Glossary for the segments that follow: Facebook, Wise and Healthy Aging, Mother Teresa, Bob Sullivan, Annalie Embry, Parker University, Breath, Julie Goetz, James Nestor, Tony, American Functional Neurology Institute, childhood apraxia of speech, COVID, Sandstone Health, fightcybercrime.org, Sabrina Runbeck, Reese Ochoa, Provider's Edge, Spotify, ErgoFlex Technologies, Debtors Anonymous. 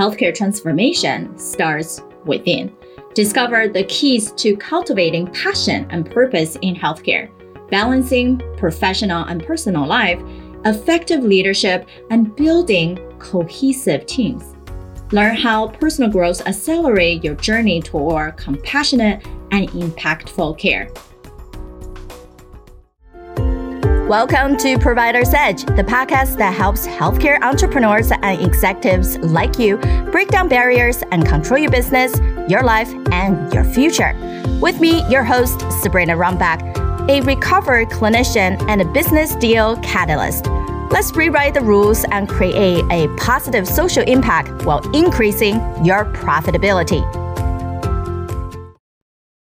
Healthcare Transformation Starts Within. Discover the keys to cultivating passion and purpose in healthcare, balancing professional and personal life, effective leadership, and building cohesive teams. Learn how personal growth accelerates your journey toward compassionate and impactful care. Welcome to Provider's Edge, the podcast that helps healthcare entrepreneurs and executives like you break down barriers and control your business, your life, and your future. With me, your host, Sabrina Runbeck, a recovered clinician and a business deal catalyst. Let's rewrite the rules and create a positive social impact while increasing your profitability.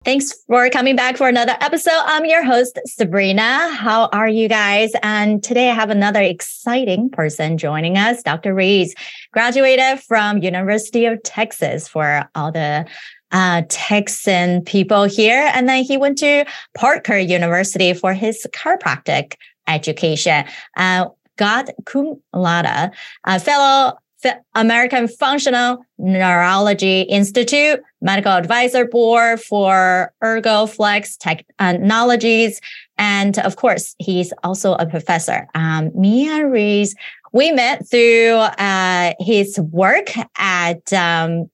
Thanks for coming back for another episode. I'm your host, Sabrina. How are you guys? And today I have another exciting person joining us, Dr. Reese, graduated from University of Texas for all the Texan people here. And then he went to Parker University for his chiropractic education. Got cum laude, fellow American Functional Neurology Institute, medical advisor board for ErgoFlex Technologies. And of course, he's also a professor. Me and Reese, we met through his work at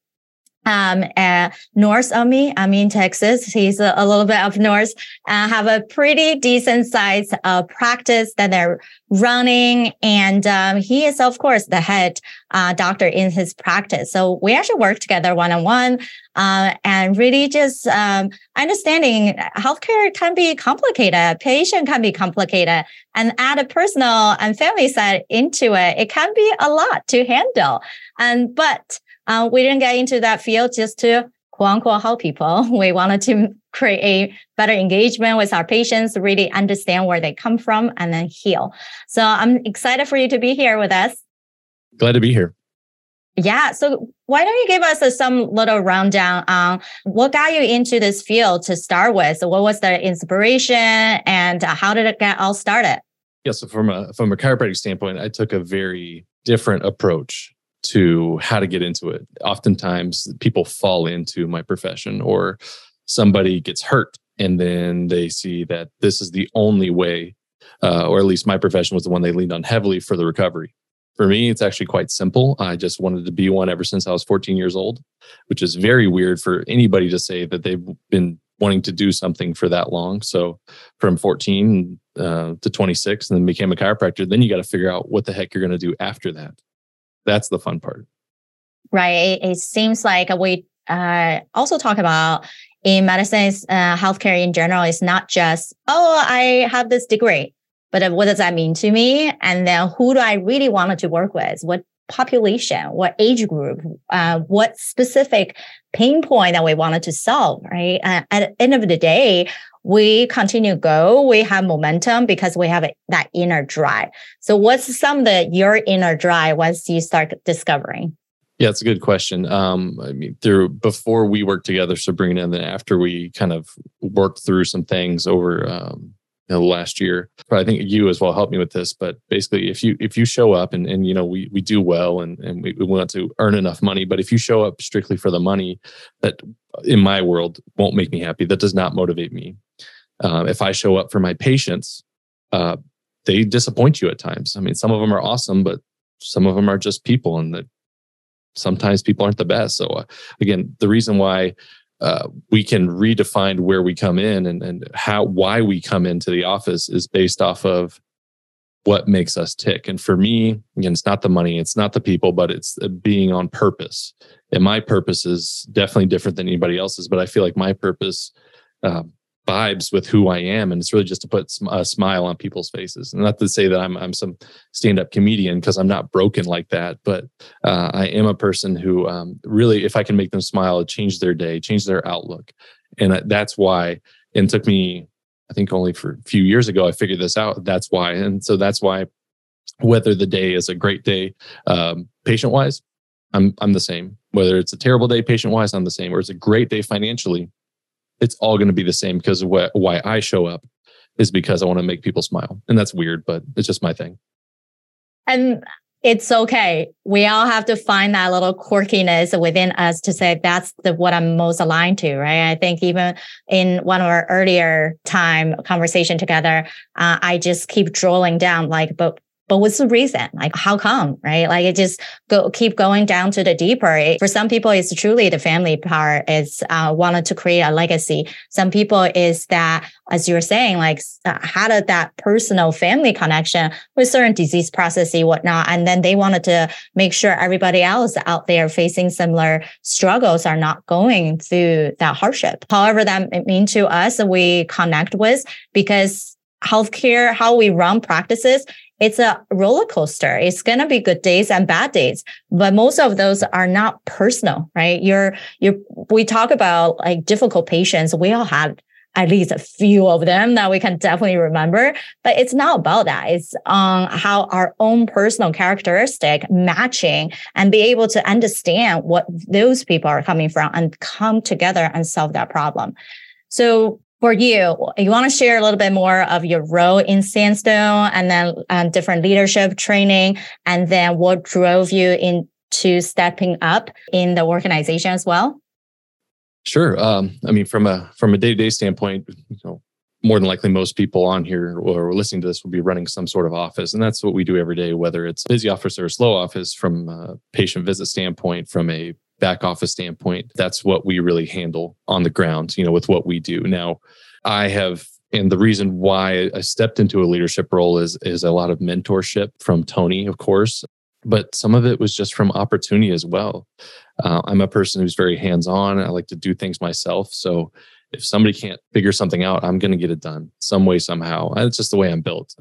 north of me. I'm in Texas. He's a little bit up north. Have a pretty decent size practice that they're running. And he is, of course, the head doctor in his practice. So we actually work together one-on-one and really just understanding healthcare can be complicated. Patient can be complicated. And add a personal and family side into it. It can be a lot to handle. But we didn't get into that field just to quote unquote help people. We wanted to create better engagement with our patients, really understand where they come from and then heal. So I'm excited for you to be here with us. Glad to be here. Yeah. So why don't you give us some little rundown on what got you into this field to start with? So what was the inspiration and how did it get all started? Yeah. So from a chiropractic standpoint, I took a very different approach to how to get into it. Oftentimes, people fall into my profession, or somebody gets hurt and then they see that this is the only way, or at least my profession was the one they leaned on heavily for the recovery. For me, it's actually quite simple. I just wanted to be one ever since I was 14 years old, which is very weird for anybody to say that they've been wanting to do something for that long. So from 14 to 26 and then became a chiropractor, then you got to figure out what the heck you're going to do after that. That's the fun part. Right. It seems like we also talk about in medicine, healthcare in general, it's not just, oh, I have this degree, but what does that mean to me? And then who do I really want to work with? What population, what age group, what specific pain point that we wanted to solve, right? At the end of the day, we continue to go, we have momentum because we have that inner drive. So what's some of your inner drive once you start discovering? Yeah, it's a good question. I mean, before we worked together, Sabrina, and then after we kind of worked through some things over the last year, but I think you as well helped me with this. But basically, if you show up and you know we do well and we want to earn enough money, but if you show up strictly for the money, that in my world won't make me happy. That does not motivate me. If I show up for my patients, they disappoint you at times. I mean, some of them are awesome, but some of them are just people, and that sometimes people aren't the best. So again, the reason why we can redefine where we come in and why we come into the office is based off of what makes us tick. And for me, again, it's not the money, it's not the people, but it's being on purpose. And my purpose is definitely different than anybody else's, but I feel like my purpose vibes with who I am. And it's really just to put a smile on people's faces. And not to say that I'm some stand-up comedian, because I'm not broken like that, but I am a person who really, if I can make them smile, it changes their day, change their outlook. And that's why, and it took me, I think only for a few years ago, I figured this out. That's why. And so that's why, whether the day is a great day, patient-wise, I'm the same. Whether it's a terrible day, patient-wise, I'm the same. Or it's a great day financially, it's all going to be the same, because of why I show up is because I want to make people smile. And that's weird, but it's just my thing. And it's okay. We all have to find that little quirkiness within us to say, that's what I'm most aligned to, right? I think even in one of our earlier time conversation together, I just keep drilling down like, but what's the reason? Like, how come, right? Like, it just keep going down to the deeper. For some people, it's truly the family part. It's wanted to create a legacy. Some people is that, as you were saying, like, how did that personal family connection with certain disease processes and whatnot, and then they wanted to make sure everybody else out there facing similar struggles are not going through that hardship. However, that means to us, we connect with, because healthcare, how we run practices, it's a roller coaster. It's going to be good days and bad days, but most of those are not personal, right? We talk about like difficult patients. We all had at least a few of them that we can definitely remember, but it's not about that. It's on how our own personal characteristic matching and be able to understand what those people are coming from and come together and solve that problem. So, for you want to share a little bit more of your role in Sandstone and then different leadership training, and then what drove you into stepping up in the organization as well? Sure. I mean, from a day-to-day standpoint, more than likely most people on here or listening to this will be running some sort of office. And that's what we do every day, whether it's busy office or slow office, from a patient visit standpoint, from a back office standpoint. That's what we really handle on the ground, with what we do. Now, and the reason why I stepped into a leadership role is a lot of mentorship from Tony, of course, but some of it was just from opportunity as well. I'm a person who's very hands-on. I like to do things myself. So if somebody can't figure something out, I'm going to get it done some way, somehow. That's just the way I'm built.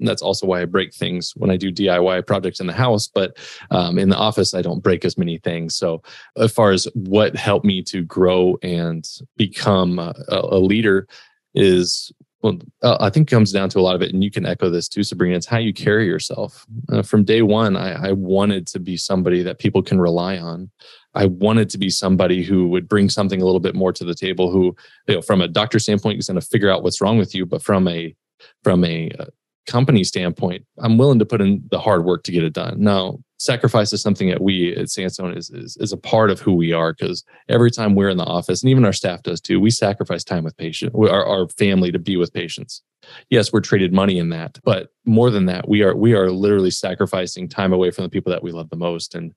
That's also why I break things when I do DIY projects in the house. But in the office, I don't break as many things. So as far as what helped me to grow and become a leader is, I think it comes down to a lot of it. And you can echo this too, Sabrina. It's how you carry yourself. From day one, I wanted to be somebody that people can rely on. I wanted to be somebody who would bring something a little bit more to the table, who, from a doctor standpoint, is going to figure out what's wrong with you. But from a company standpoint, I'm willing to put in the hard work to get it done. Now, sacrifice is something that we at Sandstone is a part of who we are, because every time we're in the office, and even our staff does too, we sacrifice time with patients, our family, to be with patients. Yes, we're traded money in that, but more than that, we are literally sacrificing time away from the people that we love the most. And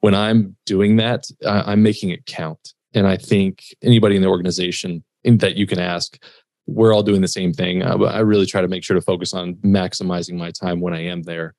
when I'm doing that, I'm making it count. And I think anybody in the organization that you can ask, we're all doing the same thing. I really try to make sure to focus on maximizing my time when I am there.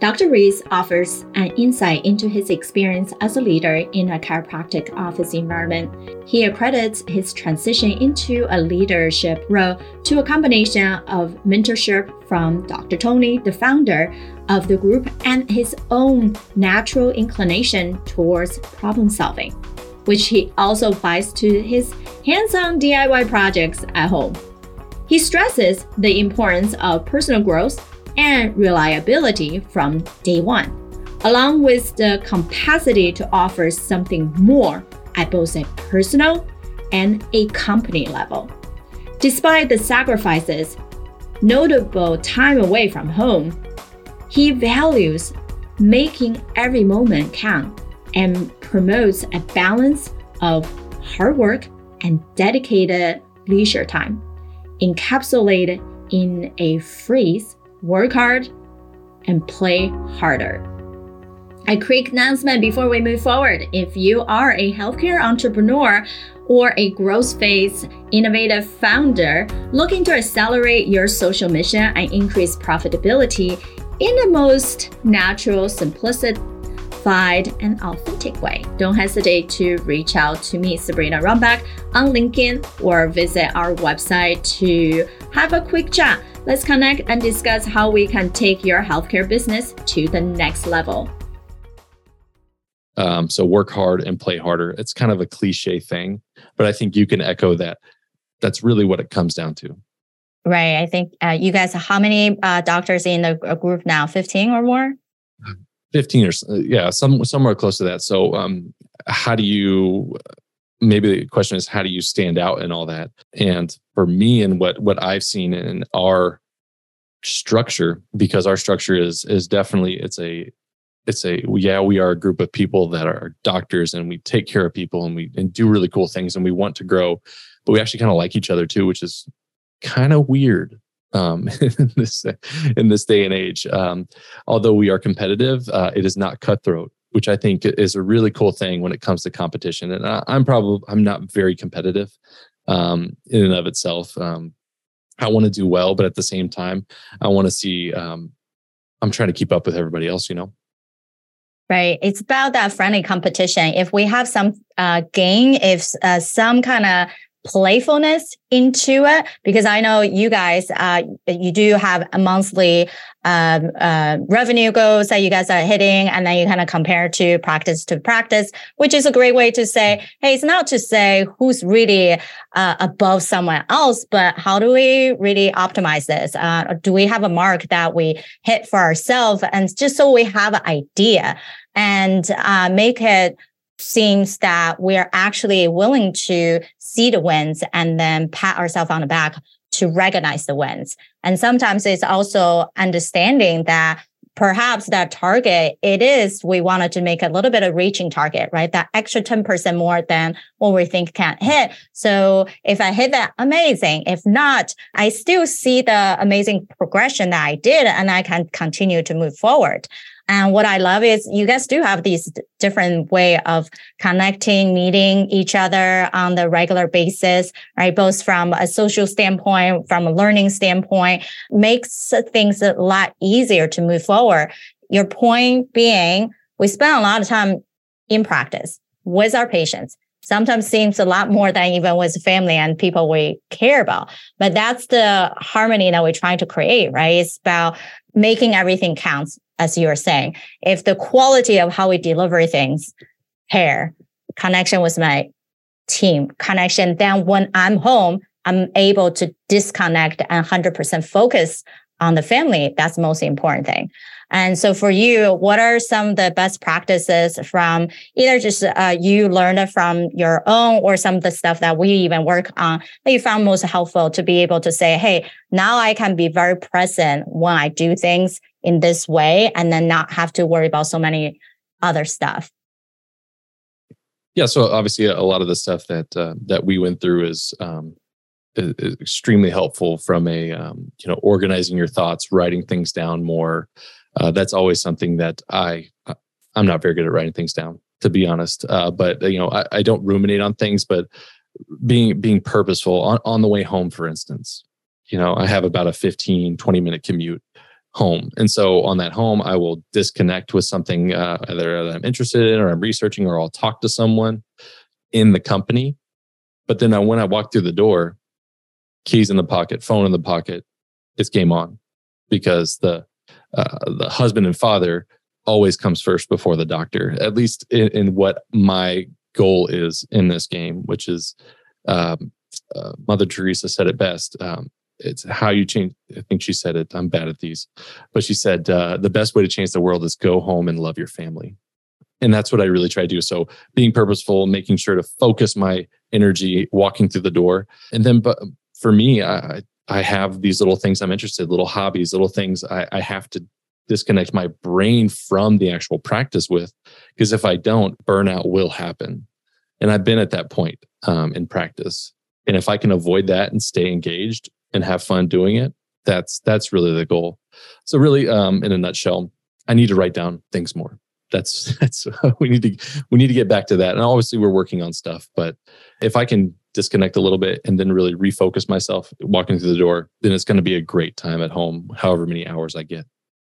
Dr. Reese offers an insight into his experience as a leader in a chiropractic office environment. He accredits his transition into a leadership role to a combination of mentorship from Dr. Tony, the founder of the group, and his own natural inclination towards problem solving, which he also applies to his hands-on DIY projects at home. He stresses the importance of personal growth and reliability from day one, along with the capacity to offer something more at both a personal and a company level. Despite the sacrifices, notable time away from home, he values making every moment count and promotes a balance of hard work and dedicated leisure time, encapsulated in a phrase: work hard and play harder. A quick announcement before we move forward. If you are a healthcare entrepreneur or a growth phase innovative founder looking to accelerate your social mission and increase profitability in the most natural, simplified, and authentic way, don't hesitate to reach out to me, Sabrina Runbeck, on LinkedIn, or visit our website to have a quick chat. Let's connect and discuss how we can take your healthcare business to the next level. So work hard and play harder. It's kind of a cliche thing, but I think you can echo that. That's really what it comes down to. Right. I think you guys, how many doctors in the group now? 15 or more? 15 or so. Yeah, somewhere close to that. So how do you... Maybe the question is, how do you stand out in all that? And for me, and what I've seen in our structure, because our structure is definitely, we are a group of people that are doctors and we take care of people and we do really cool things and we want to grow, but we actually kind of like each other too, which is kind of weird in this day and age. Although we are competitive, it is not cutthroat, which I think is a really cool thing when it comes to competition. And I'm not very competitive in and of itself. I want to do well, but at the same time, I want to see, I'm trying to keep up with everybody else, you know? Right. It's about that friendly competition. If we have some gain, if some kind of playfulness into it, because I know you guys, you do have a monthly revenue goals that you guys are hitting, and then you kind of compare to practice, which is a great way to say, hey, it's not to say who's really above someone else, but how do we really optimize this? Do we have a mark that we hit for ourselves? And just so we have an idea and make it seems that we're actually willing to see the wins and then pat ourselves on the back to recognize the wins. And sometimes it's also understanding that perhaps that target, we wanted to make a little bit of reaching target, right? That extra 10% more than what we think can't hit. So if I hit that, amazing. If not, I still see the amazing progression that I did and I can continue to move forward. And what I love is you guys do have these different way of connecting, meeting each other on the regular basis, right? Both from a social standpoint, from a learning standpoint, makes things a lot easier to move forward. Your point being, we spend a lot of time in practice with our patients. Sometimes seems a lot more than even with family and people we care about. But that's the harmony that we're trying to create, right? It's about making everything count. As you were saying, if the quality of how we deliver things here, connection with my team, connection, then when I'm home, I'm able to disconnect and 100% focus on the family. That's the most important thing. And so for you, what are some of the best practices from either just you learned from your own or some of the stuff that we even work on that you found most helpful to be able to say, hey, now I can be very present when I do things in this way and then not have to worry about so many other stuff? Yeah. So obviously a lot of the stuff that we went through is extremely helpful from a, organizing your thoughts, writing things down more. That's always something that I'm not very good at writing things down, to be honest. But I don't ruminate on things, but being purposeful on the way home, for instance, I have about a 15, 20 minute commute home. And so on that home, I will disconnect with something either that I'm interested in or I'm researching, or I'll talk to someone in the company. But then when I walk through the door, keys in the pocket, phone in the pocket, it's game on, because the husband and father always comes first before the doctor, at least in what my goal is in this game, which is Mother Teresa said it best. It's how you change. I think she said it. I'm bad at these, but she said the best way to change the world is go home and love your family. And that's what I really try to do. So being purposeful, making sure to focus my energy, walking through the door. And then for me, I have these little things I'm interested in, little hobbies, little things I have to disconnect my brain from the actual practice with, because if I don't, burnout will happen. And I've been at that point in practice. And if I can avoid that and stay engaged and have fun doing it, that's really the goal. So really, in a nutshell, I need to write down things more. That's we need to get back to that. And obviously we're working on stuff, but if I can disconnect a little bit and then really refocus myself walking through the door, then it's going to be a great time at home, however many hours I get.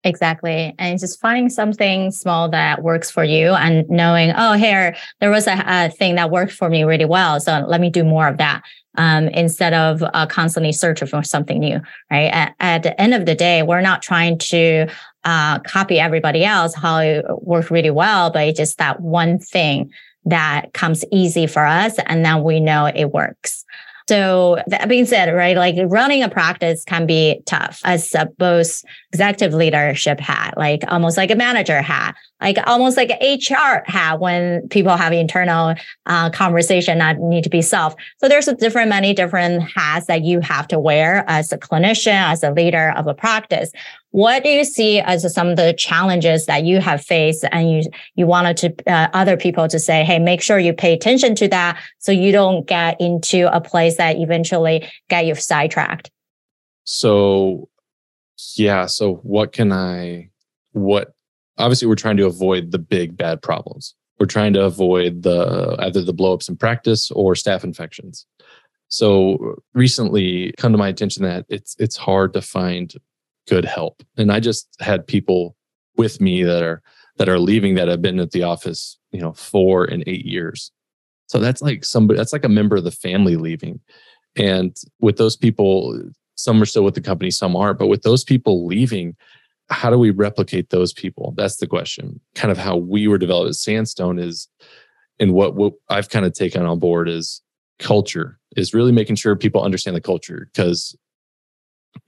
Exactly. And just finding something small that works for you and knowing, oh, here, there was a thing that worked for me really well. So let me do more of that instead of constantly searching for something new, right? At the end of the day, we're not trying to copy everybody else, how it worked really well, but it's just that one thing that comes easy for us. And then we know it works. So that being said, right, like running a practice can be tough, as both executive leadership hat, like almost like a manager hat, like almost like an HR hat when people have internal conversation that need to be solved. So there's many different hats that you have to wear as a clinician, as a leader of a practice. What do you see as some of the challenges that you have faced and you wanted to other people to say, hey, make sure you pay attention to that so you don't get into a place that eventually get you sidetracked? So obviously we're trying to avoid the big bad problems. We're trying to avoid either the blowups in practice or staph infections. So recently come to my attention that it's hard to find good help. And I just had people with me that are leaving that have been at the office, 4 and 8 years. So that's like a member of the family leaving. And with those people, some are still with the company, some aren't, but with those people leaving, how do we replicate those people? That's the question. Kind of how we were developed at Sandstone is, and what I've kind of taken on board is culture, is really making sure people understand the culture, because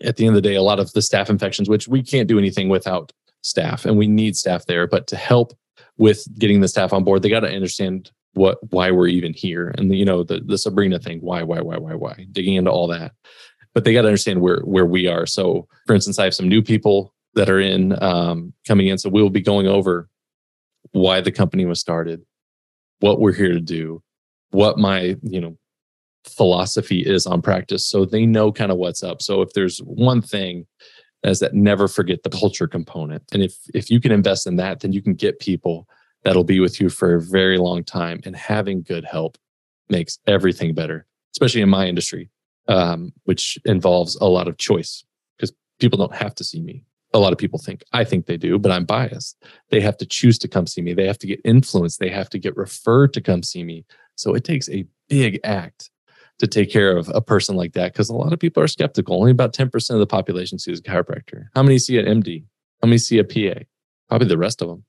at the end of the day, a lot of the staph infections, which we can't do anything without staph, and we need staph there, but to help with getting the staph on board, they got to understand why we're even here. And the Sabrina thing, why, digging into all that. But they got to understand where we are. So for instance, I have some new people that are coming in. So we will be going over why the company was started, what we're here to do, what my, philosophy is on practice, so they know kind of what's up. So if there's one thing, is that never forget the culture component. And if you can invest in that, then you can get people that'll be with you for a very long time. And having good help makes everything better, especially in my industry, which involves a lot of choice, because people don't have to see me. A lot of people I think they do, but I'm biased. They have to choose to come see me. They have to get influenced. They have to get referred to come see me. So it takes a big act to take care of a person like that, because a lot of people are skeptical. Only about 10% of the population sees a chiropractor. How many see an MD? How many see a PA? Probably the rest of them,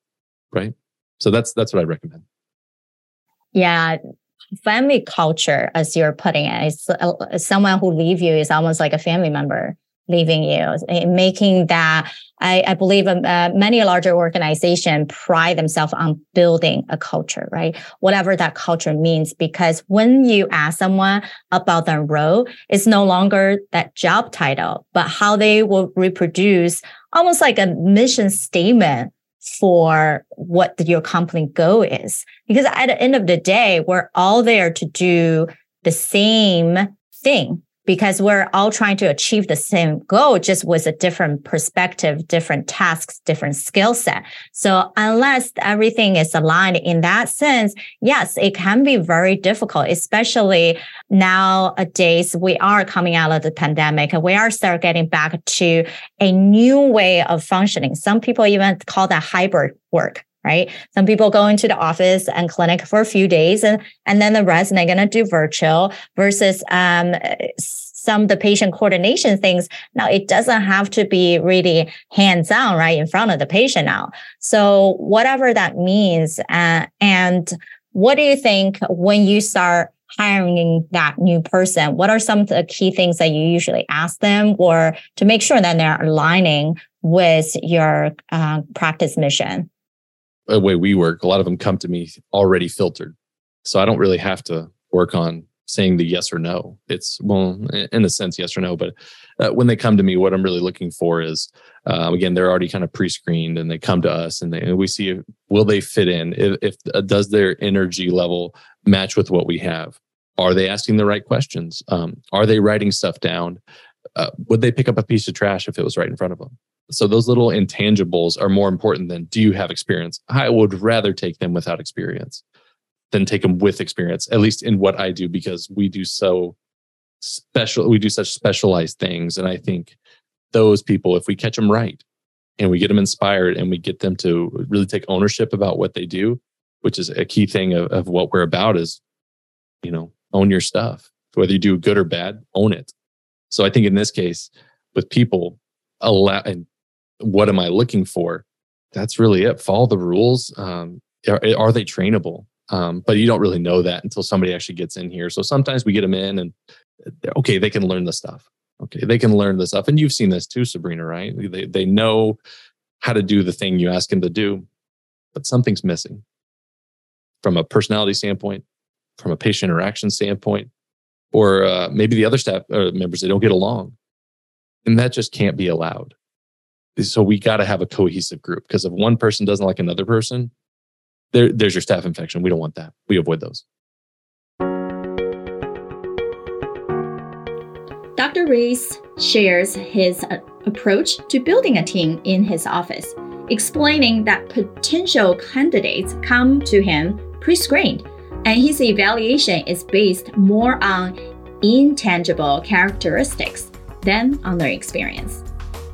right? So that's what I recommend. Yeah, family culture, as you're putting it, is someone who leaves you is almost like a family member leaving you, making that. I believe many larger organizations pride themselves on building a culture, right? Whatever that culture means, because when you ask someone about their role, it's no longer that job title, but how they will reproduce almost like a mission statement for what your company goal is. Because at the end of the day, we're all there to do the same thing, because we're all trying to achieve the same goal, just with a different perspective, different tasks, different skill set. So unless everything is aligned in that sense, yes, it can be very difficult, especially nowadays. We are coming out of the pandemic and we are start getting back to a new way of functioning. Some people even call that hybrid work. Right? Some people go into the office and clinic for a few days and then the rest, and they're going to do virtual versus some of the patient coordination things. Now, it doesn't have to be really hands-on, right, in front of the patient now. So whatever that means, and what do you think when you start hiring that new person? What are some of the key things that you usually ask them, or to make sure that they're aligning with your practice mission? The way we work, a lot of them come to me already filtered. So I don't really have to work on saying the yes or no. It's, well, in a sense, yes or no. But when they come to me, what I'm really looking for is, again, they're already kind of pre-screened, and they come to us and we see, will they fit in? If does their energy level match with what we have? Are they asking the right questions? Are they writing stuff down? Would they pick up a piece of trash if it was right in front of them? So those little intangibles are more important than, do you have experience? I would rather take them without experience than take them with experience, at least in what I do, because we do such specialized things. And I think those people, if we catch them right and we get them inspired and we get them to really take ownership about what they do, which is a key thing of what we're about is, own your stuff. Whether you do good or bad, own it. So I think in this case, with people, and what am I looking for? That's really it. Follow the rules. Are they trainable? But you don't really know that until somebody actually gets in here. So sometimes we get them in and, okay, they can learn the stuff. Okay, they can learn this stuff. And you've seen this too, Sabrina, right? They know how to do the thing you ask them to do, but something's missing from a personality standpoint, from a patient interaction standpoint, or maybe the other staff members, they don't get along. And that just can't be allowed. So we got to have a cohesive group, because if one person doesn't like another person, there's your staph infection. We don't want that. We avoid those. Dr. Reese shares his approach to building a team in his office, explaining that potential candidates come to him pre-screened, and his evaluation is based more on intangible characteristics than on their experience.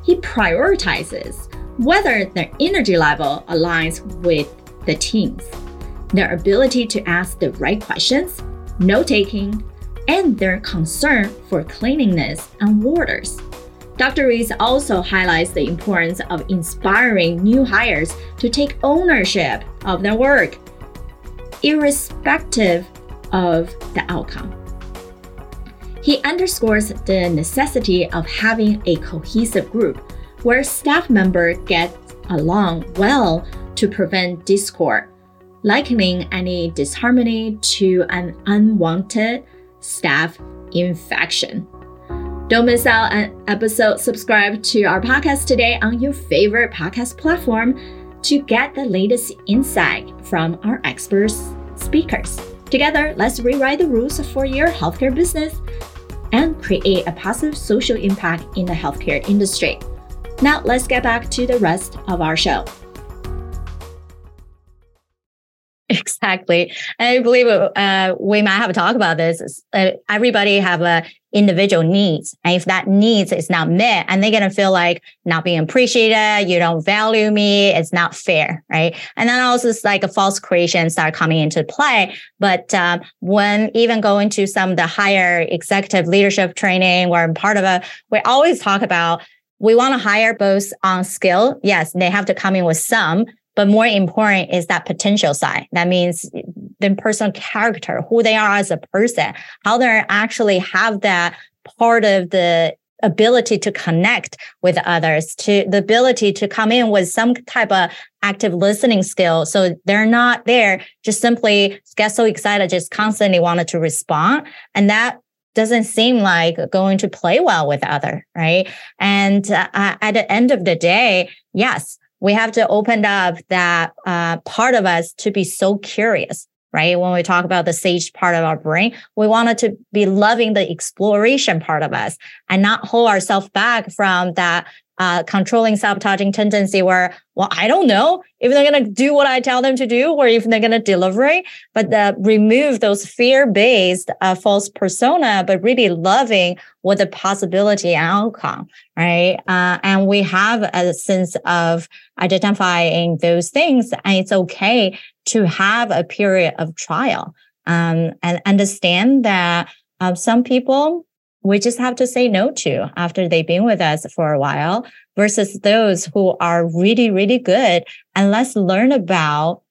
He prioritizes whether their energy level aligns with the team's, their ability to ask the right questions, note-taking, and their concern for cleanliness and waters. Dr. Reese also highlights the importance of inspiring new hires to take ownership of their work, irrespective of the outcome. He underscores the necessity of having a cohesive group where staff members get along well to prevent discord, likening any disharmony to an unwanted staph infection. Don't miss out on episode. Subscribe to our podcast today on your favorite podcast platform to get the latest insight from our experts speakers. Together, let's rewrite the rules for your healthcare business and create a positive social impact in the healthcare industry. Now, let's get back to the rest of our show. Exactly. I believe we might have a talk about this. Everybody have individual needs. And if that needs is not met, and they're going to feel like not being appreciated, you don't value me, it's not fair, right? And then also it's like a false creation start coming into play. But when even going to some of the higher executive leadership training, where I'm part of we always talk about, we want to hire both on skill. Yes, they have to come in with some. But more important is that potential side. That means the personal character, who they are as a person, how they actually have that part of the ability to connect with others, to the ability to come in with some type of active listening skill. So they're not there, just simply get so excited, just constantly wanted to respond. And that doesn't seem like going to play well with other, right? And at the end of the day, yes, we have to open up that part of us to be so curious, right? When we talk about the sage part of our brain, we want it to be loving the exploration part of us and not hold ourselves back from that controlling, sabotaging tendency where, well, I don't know if they're going to do what I tell them to do or if they're going to deliver it, but remove those fear-based false persona, but really loving what the possibility and outcome, right? And we have a sense of identifying those things, and it's okay to have a period of trial and understand that some people we just have to say no to after they've been with us for a while versus those who are really, really good. And let's learn about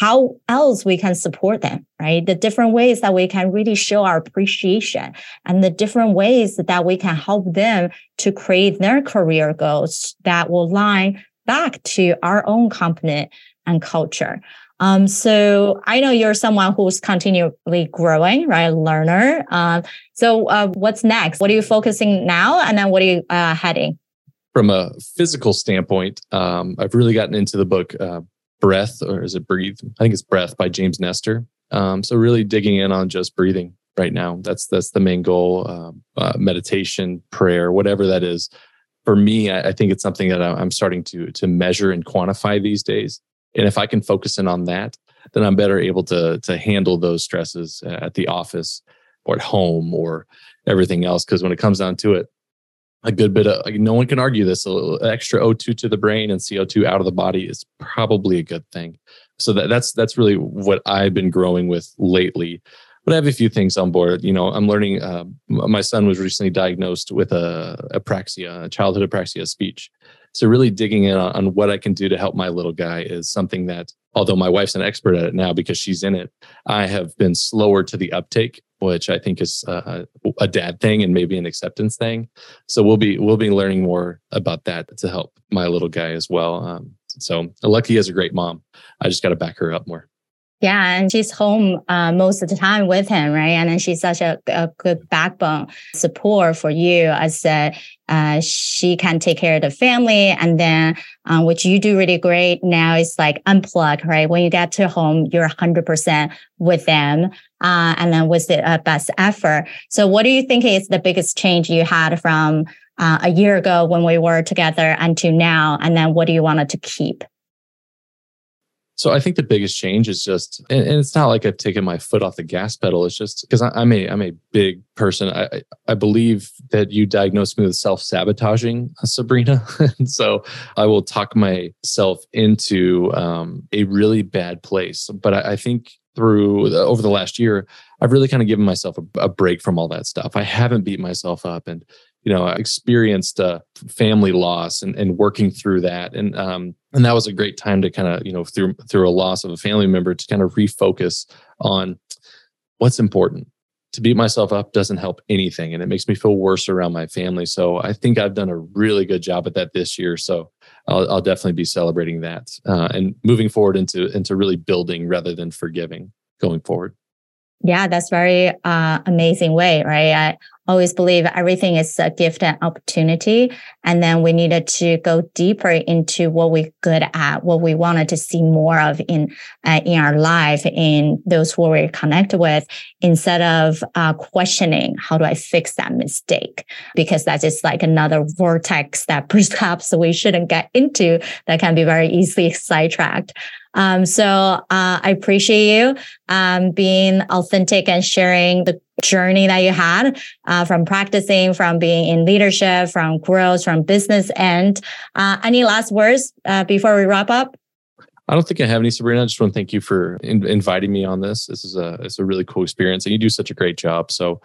how else we can support them, right? The different ways that we can really show our appreciation and the different ways that we can help them to create their career goals that will line back to our own company and culture. So I know you're someone who's continually growing, right? Learner. So what's next? What are you focusing now? And then what are you heading? From a physical standpoint, I've really gotten into the book Breath, or is it Breathe? I think it's Breath by James Nestor. So really digging in on just breathing right now. That's the main goal. Meditation, prayer, whatever that is. For me, I think it's something that I'm starting to measure and quantify these days. And if I can focus in on that, then I'm better able to handle those stresses at the office or at home or everything else. Because when it comes down to it, a good bit of, no one can argue this, a little extra O2 to the brain and CO2 out of the body is probably a good thing. So that's really what I've been growing with lately. But I have a few things on board. You know, I'm learning, my son was recently diagnosed with a childhood apraxia of speech. So really digging in on what I can do to help my little guy is something that although my wife's an expert at it now because she's in it, I have been slower to the uptake, which I think is a dad thing and maybe an acceptance thing. So we'll be learning more about that to help my little guy as well. So lucky is a great mom. I just got to back her up more. Yeah, and she's home most of the time with him, right? And then she's such a good backbone support for you as she can take care of the family. And then what you do really great now is like unplug, right? When you get to home, you're 100% with them and then with the best effort. So what do you think is the biggest change you had from a year ago when we were together until now? And then what do you want to keep? So I think the biggest change is just, and it's not like I've taken my foot off the gas pedal. It's just because I'm a big person. I believe that you diagnosed me with self-sabotaging, Sabrina. And so I will talk myself into a really bad place. But I think over the last year, I've really kind of given myself a break from all that stuff. I haven't beat myself up, and I experienced family loss and working through that. And that was a great time to kind of, through a loss of a family member, to kind of refocus on what's important. To beat myself up doesn't help anything, and it makes me feel worse around my family. So I think I've done a really good job at that this year. So I'll definitely be celebrating that and moving forward into really building rather than forgiving going forward. Yeah, that's very amazing way, right? I always believe everything is a gift and opportunity. And then we needed to go deeper into what we're good at, what we wanted to see more of in our life, in those who we connect with, instead of questioning, how do I fix that mistake? Because that's just like another vortex that perhaps we shouldn't get into, that can be very easily sidetracked. So I appreciate you being authentic and sharing the journey that you had from practicing, from being in leadership, from growth, from business end. Any last words before we wrap up? I don't think I have any, Sabrina. I just want to thank you for inviting me on this. This is it's a really cool experience, and you do such a great job. So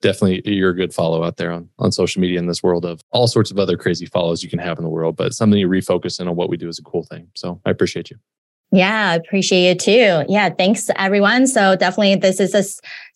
definitely you're a good follow out there on social media in this world of all sorts of other crazy follows you can have in the world, but something you refocus in on what we do is a cool thing. So I appreciate you. Yeah, I appreciate you too. Yeah, thanks everyone. So definitely this is a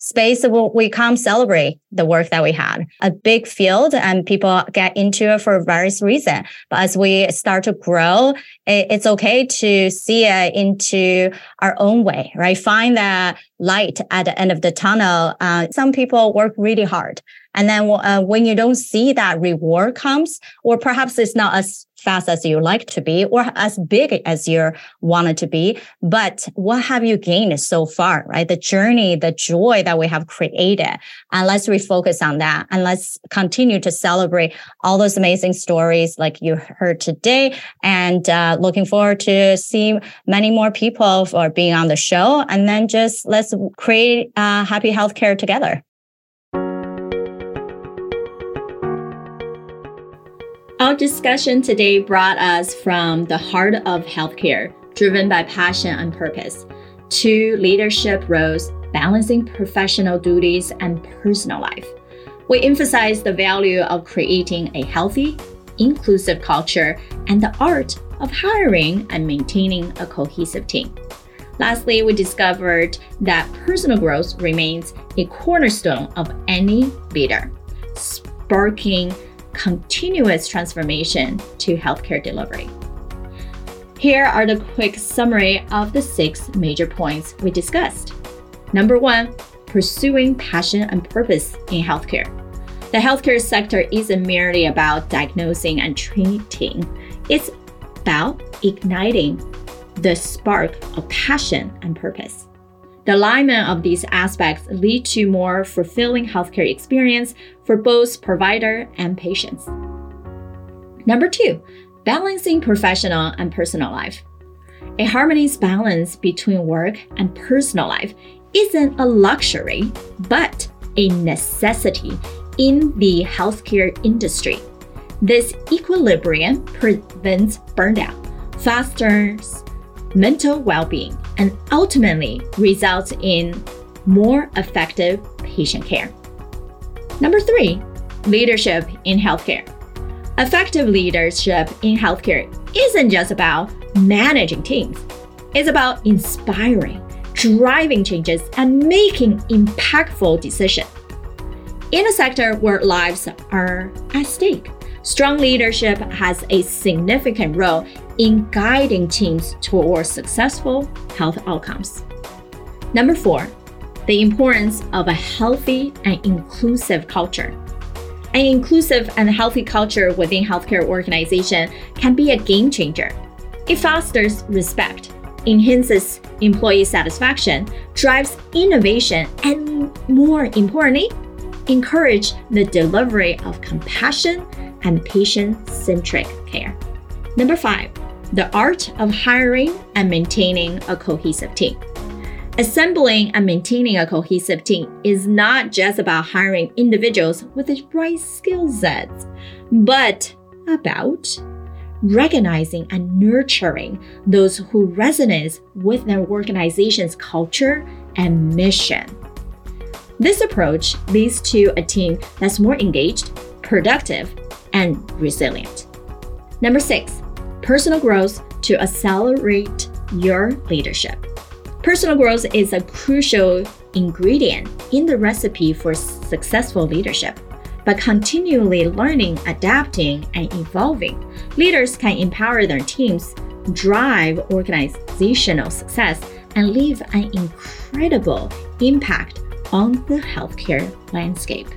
space where we come celebrate the work that we had. A big field, and people get into it for various reasons. But as we start to grow, it's okay to see it into our own way, right? Find that light at the end of the tunnel. Some people work really hard. And then when you don't see that reward comes, or perhaps it's not as fast as you like to be or as big as you wanted to be, but what have you gained so far, right? The journey, the joy that we have created. And let's refocus on that. And let's continue to celebrate all those amazing stories like you heard today. And looking forward to seeing many more people for being on the show. And then just let's create happy healthcare together. Our discussion today brought us from the heart of healthcare, driven by passion and purpose, to leadership roles, balancing professional duties and personal life. We emphasize the value of creating a healthy, inclusive culture and the art of hiring and maintaining a cohesive team. Lastly, we discovered that personal growth remains a cornerstone of any leader, sparking continuous transformation to healthcare delivery. Here are the quick summary of the 6 major points we discussed. Number 1, pursuing passion and purpose in healthcare. The healthcare sector isn't merely about diagnosing and treating. It's about igniting the spark of passion and purpose. The alignment of these aspects lead to more fulfilling healthcare experience for both provider and patients. Number 2, balancing professional and personal life. A harmonious balance between work and personal life isn't a luxury, but a necessity in the healthcare industry. This equilibrium prevents burnout, fosters mental well-being, and ultimately results in more effective patient care. Number 3, leadership in healthcare. Effective leadership in healthcare isn't just about managing teams. It's about inspiring, driving changes, and making impactful decisions. In a sector where lives are at stake, strong leadership has a significant role in guiding teams towards successful health outcomes. Number 4, the importance of a healthy and inclusive culture. An inclusive and healthy culture within healthcare organization can be a game changer. It fosters respect, enhances employee satisfaction, drives innovation, and more importantly, encourage the delivery of compassion and patient-centric care. Number 5, the art of hiring and maintaining a cohesive team. Assembling and maintaining a cohesive team is not just about hiring individuals with the right skill sets, but about recognizing and nurturing those who resonate with their organization's culture and mission. This approach leads to a team that's more engaged, productive, and resilient. Number 6, personal growth to accelerate your leadership. Personal growth is a crucial ingredient in the recipe for successful leadership. By continually learning, adapting, and evolving, leaders can empower their teams, drive organizational success, and leave an incredible impact on the healthcare landscape.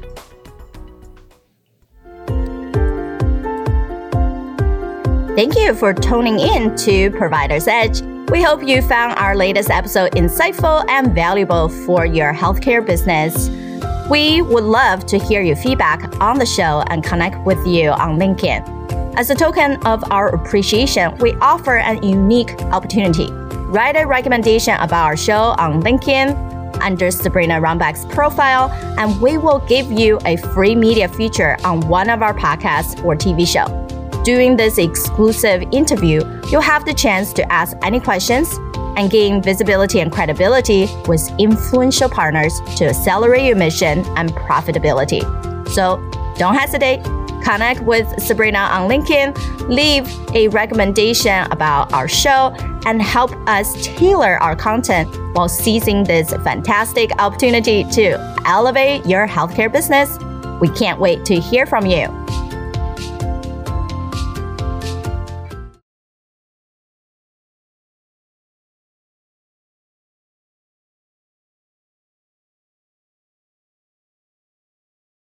Thank you for tuning in to Provider's Edge. We hope you found our latest episode insightful and valuable for your healthcare business. We would love to hear your feedback on the show and connect with you on LinkedIn. As a token of our appreciation, we offer a unique opportunity. Write a recommendation about our show on LinkedIn under Sabrina Runbeck's profile, and we will give you a free media feature on one of our podcasts or TV show. During this exclusive interview, you'll have the chance to ask any questions and gain visibility and credibility with influential partners to accelerate your mission and profitability. So don't hesitate. Connect with Sabrina on LinkedIn, leave a recommendation about our show, and help us tailor our content while seizing this fantastic opportunity to elevate your healthcare business. We can't wait to hear from you.